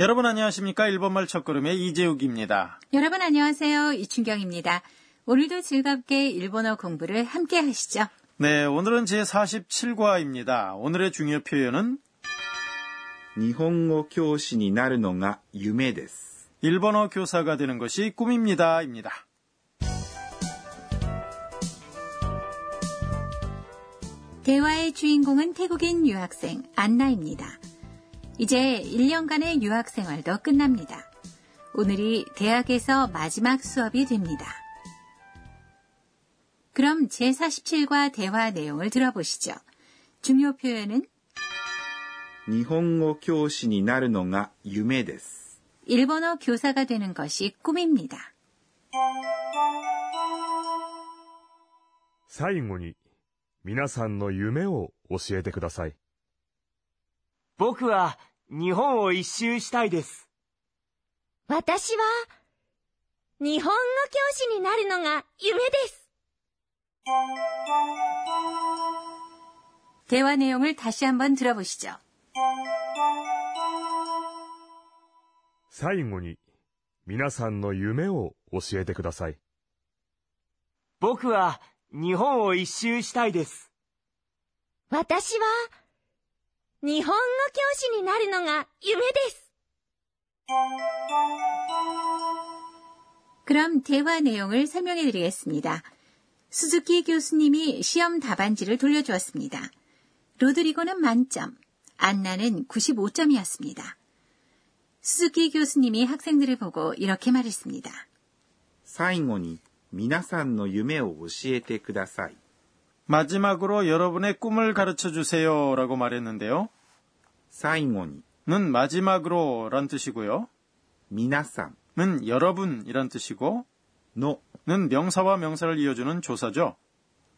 여러분 안녕하십니까? 일본말 첫걸음의 이재욱입니다. 여러분 안녕하세요. 이춘경입니다. 오늘도 즐겁게 일본어 공부를 함께 하시죠. 네, 오늘은 제47과입니다. 오늘의 중요 표현은 일본어 교사가 되는 것이 꿈입니다. 일본어 교사가 되는 것이 꿈입니다. 대화의 주인공은 태국인 유학생 안나입니다. 이제 1년간의 유학생활도 끝납니다. 오늘이 대학에서 마지막 수업이 됩니다. 그럼 제47과 대화 내용을 들어보시죠. 중요 표현은 일본어 교사가 되는 것이 꿈입니다. 일본어 교사가 되는 것이 꿈입니다. 最後に 皆さんの夢を教えてください。 僕は日本を一周したいです。 私は日本語教師になるのが夢です。 대화 내용을 다시 한번 들어보시죠. 最後に皆さんの夢を教えてください。 僕は 日本を一周したいです。私は日本語教師になるのが夢です。 그럼 대화 내용을 설명해 드리겠습니다. 수즈키 교수님이 시험 답안지를 돌려주었습니다. 로드리고는 만점, 안나는 95점이었습니다. 수즈키 교수님이 학생들을 보고 이렇게 말했습니다. 最後に 皆さんの夢を教えてください. 마지막으로 여러분의 꿈을 가르쳐주세요 라고 말했는데요. 最後に는 마지막으로 란 뜻이고요. 皆さん는 여러분 이란 뜻이고, 노는 명사와 명사를 이어주는 조사죠.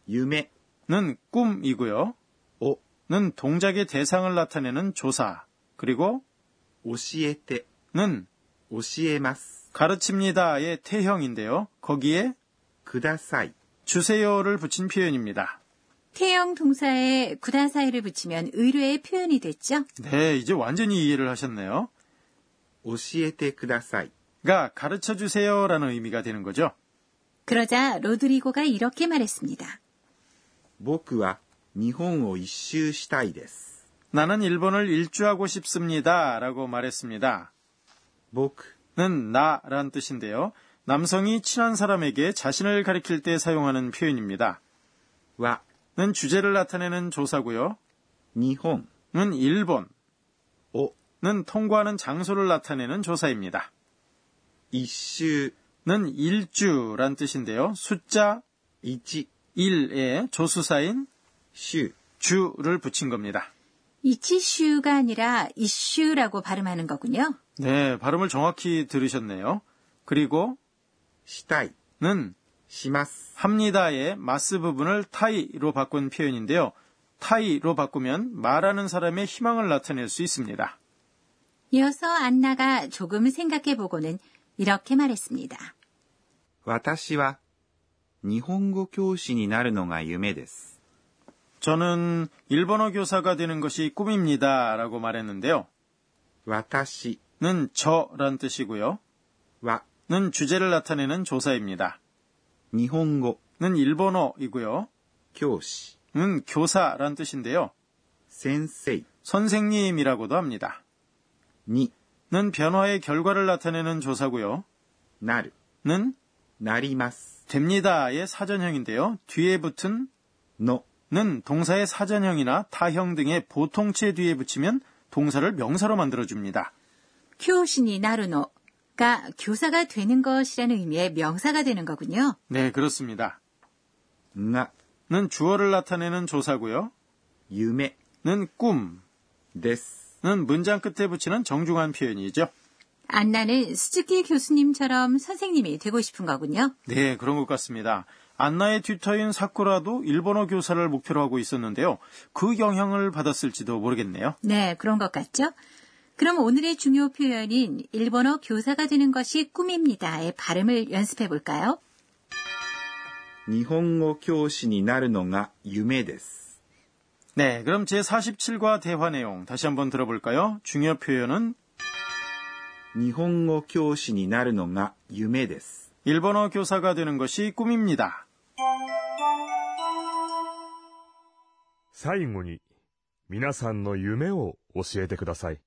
夢는 꿈이고요. 오는 동작의 대상을 나타내는 조사. 그리고 教えて는 教えます 가르칩니다의 태형인데요. 거기에 구다사이 주세요를 붙인 표현입니다. 태형 동사에 구다사이를 붙이면 의뢰의 표현이 됐죠? 네, 이제 완전히 이해를 하셨네요. 오시에테 구다사이가 가르쳐주세요라는 의미가 되는 거죠. 그러자 로드리고가 이렇게 말했습니다. 僕は日本を一周したいです. 나는 일본을 일주하고 싶습니다 라고 말했습니다. 僕는 나란 뜻인데요. 남성이 친한 사람에게 자신을 가리킬 때 사용하는 표현입니다. 와는 주제를 나타내는 조사고요. 니혼은 일본, 오는 통과하는 장소를 나타내는 조사입니다. 이슈는 일주란 뜻인데요. 숫자 1에 조수사인 주를 붙인 겁니다. 이치슈가 아니라 이슈라고 발음하는 거군요. 네, 발음을 정확히 들으셨네요. 그리고 시타이는 시마스 합니다의 마스 부분을 타이로 바꾼 표현인데요. 타이로 바꾸면 말하는 사람의 희망을 나타낼 수 있습니다. 이어서 안나가 조금 생각해보고는 이렇게 말했습니다. 私は日本語教師になるのが夢です. 저는 일본어 교사가 되는 것이 꿈입니다 라고 말했는데요. 私는 저란 뜻이고요. 와 는 주제를 나타내는 조사입니다. 일본어는 일본어이고요. 교시는 교사란 뜻인데요. 센세이 선생님이라고도 합니다. 니는 변화의 결과를 나타내는 조사고요. 나르는 나리마스 됩니다의 사전형인데요. 뒤에 붙은 노는 동사의 사전형이나 타형 등의 보통체 뒤에 붙이면 동사를 명사로 만들어줍니다. 교시니 나르노 가 교사가 되는 것이라는 의미의 명사가 되는 거군요. 네, 그렇습니다. 나는 주어를 나타내는 조사고요. 유메는 꿈, 데스는 문장 끝에 붙이는 정중한 표현이죠. 안나는 수즈키 교수님처럼 선생님이 되고 싶은 거군요. 네, 그런 것 같습니다. 안나의 튜터인 사쿠라도 일본어 교사를 목표로 하고 있었는데요. 그 영향을 받았을지도 모르겠네요. 네, 그런 것 같죠. 그럼 오늘의 중요 표현인 일본어 교사가 되는 것이 꿈입니다의 발음을 연습해 볼까요? 일본어 교사になるのが 夢です. 네, 그럼 제 47과 대화 내용 다시 한번 들어볼까요? 중요 표현은 일본어 교사가 되는 것이 꿈입니다. 일본어 교사가 되는 것이 꿈입니다. 最後に皆さんの夢を教えてください。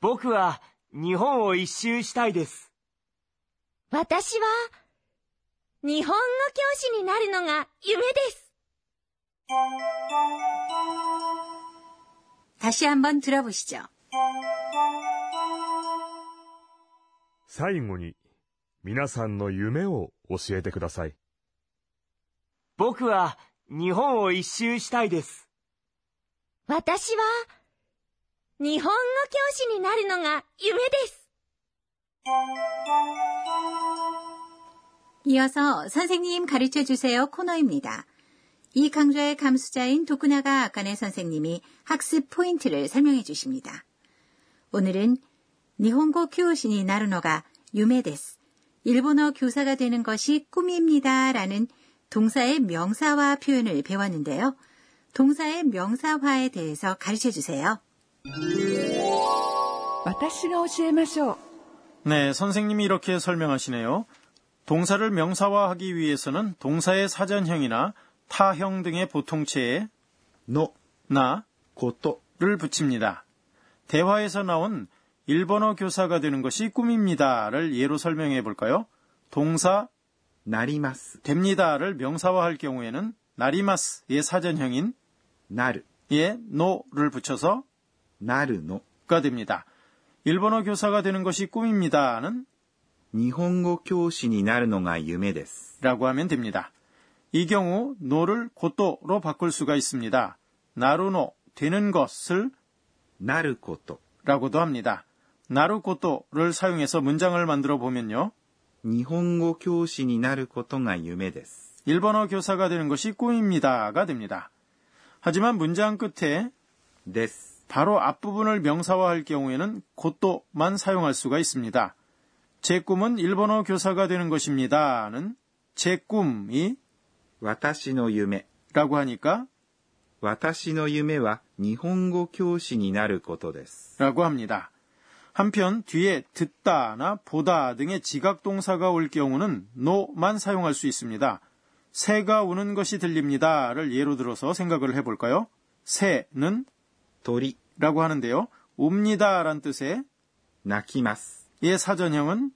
僕は日本を一周したいです。私は日本語教師になるのが夢です。 다시 한번 들어보시죠. 最後に皆さんの夢を教えてください。僕は日本を一周したいです。私は日本語教師になるのが夢です。 이어서 선생님 가르쳐주세요 코너입니다. 이 강좌의 감수자인 도쿠나가 아카네 선생님이 학습 포인트를 설명해 주십니다. 오늘은 니혼고 교신이 나루노가 유메데스, 일본어 교사가 되는 것이 꿈입니다 라는 동사의 명사화 표현을 배웠는데요. 동사의 명사화에 대해서 가르쳐 주세요. 네, 선생님이 이렇게 설명하시네요. 동사를 명사화하기 위해서는 동사의 사전형이나 타형 등의 보통체에 노, 나, 고토를 붙입니다. 대화에서 나온 일본어 교사가 되는 것이 꿈입니다를 예로 설명해 볼까요? 동사 나리마스 됩니다를 명사화할 경우에는 나리마스의 사전형인 나르에 노를 붙여서 나르노가 됩니다. 일본어 교사가 되는 것이 꿈입니다는 일본어 교사가 되는 것이 꿈입니다라고 하면 됩니다. 이 경우 노를 고토로 바꿀 수가 있습니다. 나루노 되는 것을 나루고토라고도 합니다. 나루고토를 사용해서 문장을 만들어 보면요. 일본어 교사가 되는 것이 꿈입니다가 됩니다. 하지만 문장 끝에 바로 앞부분을 명사화할 경우에는 고토만 사용할 수가 있습니다. 제 꿈은 일본어 교사가 되는 것입니다는 제 꿈이 私の夢라고 하니까 私の夢は日本語教師になることです라고 합니다. 한편 뒤에 듣다나 보다 등의 지각동사가 올 경우는 노만 사용할 수 있습니다. 새가 우는 것이 들립니다를 예로 들어서 생각을 해볼까요? 새는 도리라고 하는데요. 웁니다란 뜻의 나키마스의 사전형은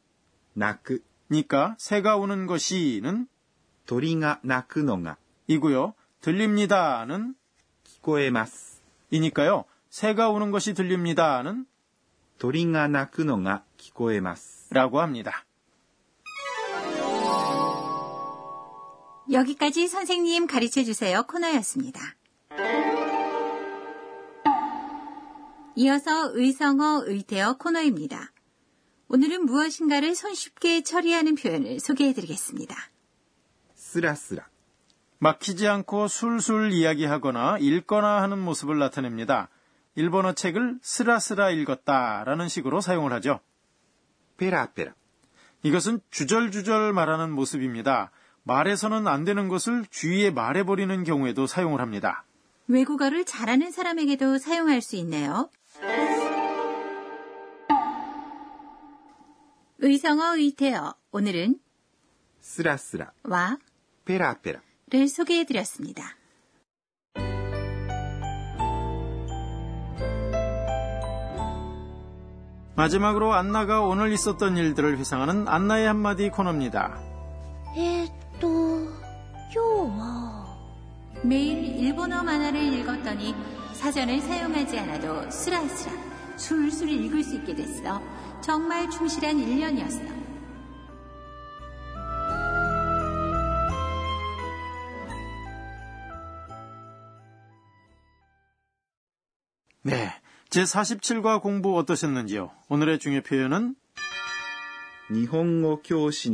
나크니까 새가 우는 것이는 도리가 나크노가 이고요. 들립니다는 기코에마스 이니까요. 새가 우는 것이 들립니다는 도리가 나크노가 기코에마스 라고 합니다. 여기까지 선생님 가르쳐주세요 코너였습니다. 이어서 의성어 의태어 코너입니다. 오늘은 무엇인가를 손쉽게 처리하는 표현을 소개해드리겠습니다. 쓰라쓰라. 막히지 않고 술술 이야기하거나 읽거나 하는 모습을 나타냅니다. 일본어 책을 쓰라쓰라 읽었다라는 식으로 사용을 하죠. 페라페라. 이것은 주절주절 말하는 모습입니다. 말해서는 안 되는 것을 주위에 말해버리는 경우에도 사용을 합니다. 외국어를 잘하는 사람에게도 사용할 수 있네요. 의성어 의태어 오늘은 쓰라쓰라와 페라페라를 소개해드렸습니다. 마지막으로 안나가 오늘 있었던 일들을 회상하는 안나의 한마디 코너입니다. 매일 일본어 만화를 읽었더니 사전을 사용하지 않아도 스라스라 술술 읽을 수 있게 됐어. 정말 충실한 1년이었어. 네, 제47과 공부 어떠셨는지요? 오늘의 중요 표현은 일본어 교사가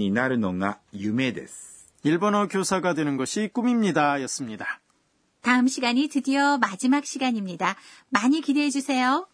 되는 것이 꿈입니다. 일본어 교사가 되는 것이 꿈입니다. 였습니다. 다음 시간이 드디어 마지막 시간입니다. 많이 기대해 주세요.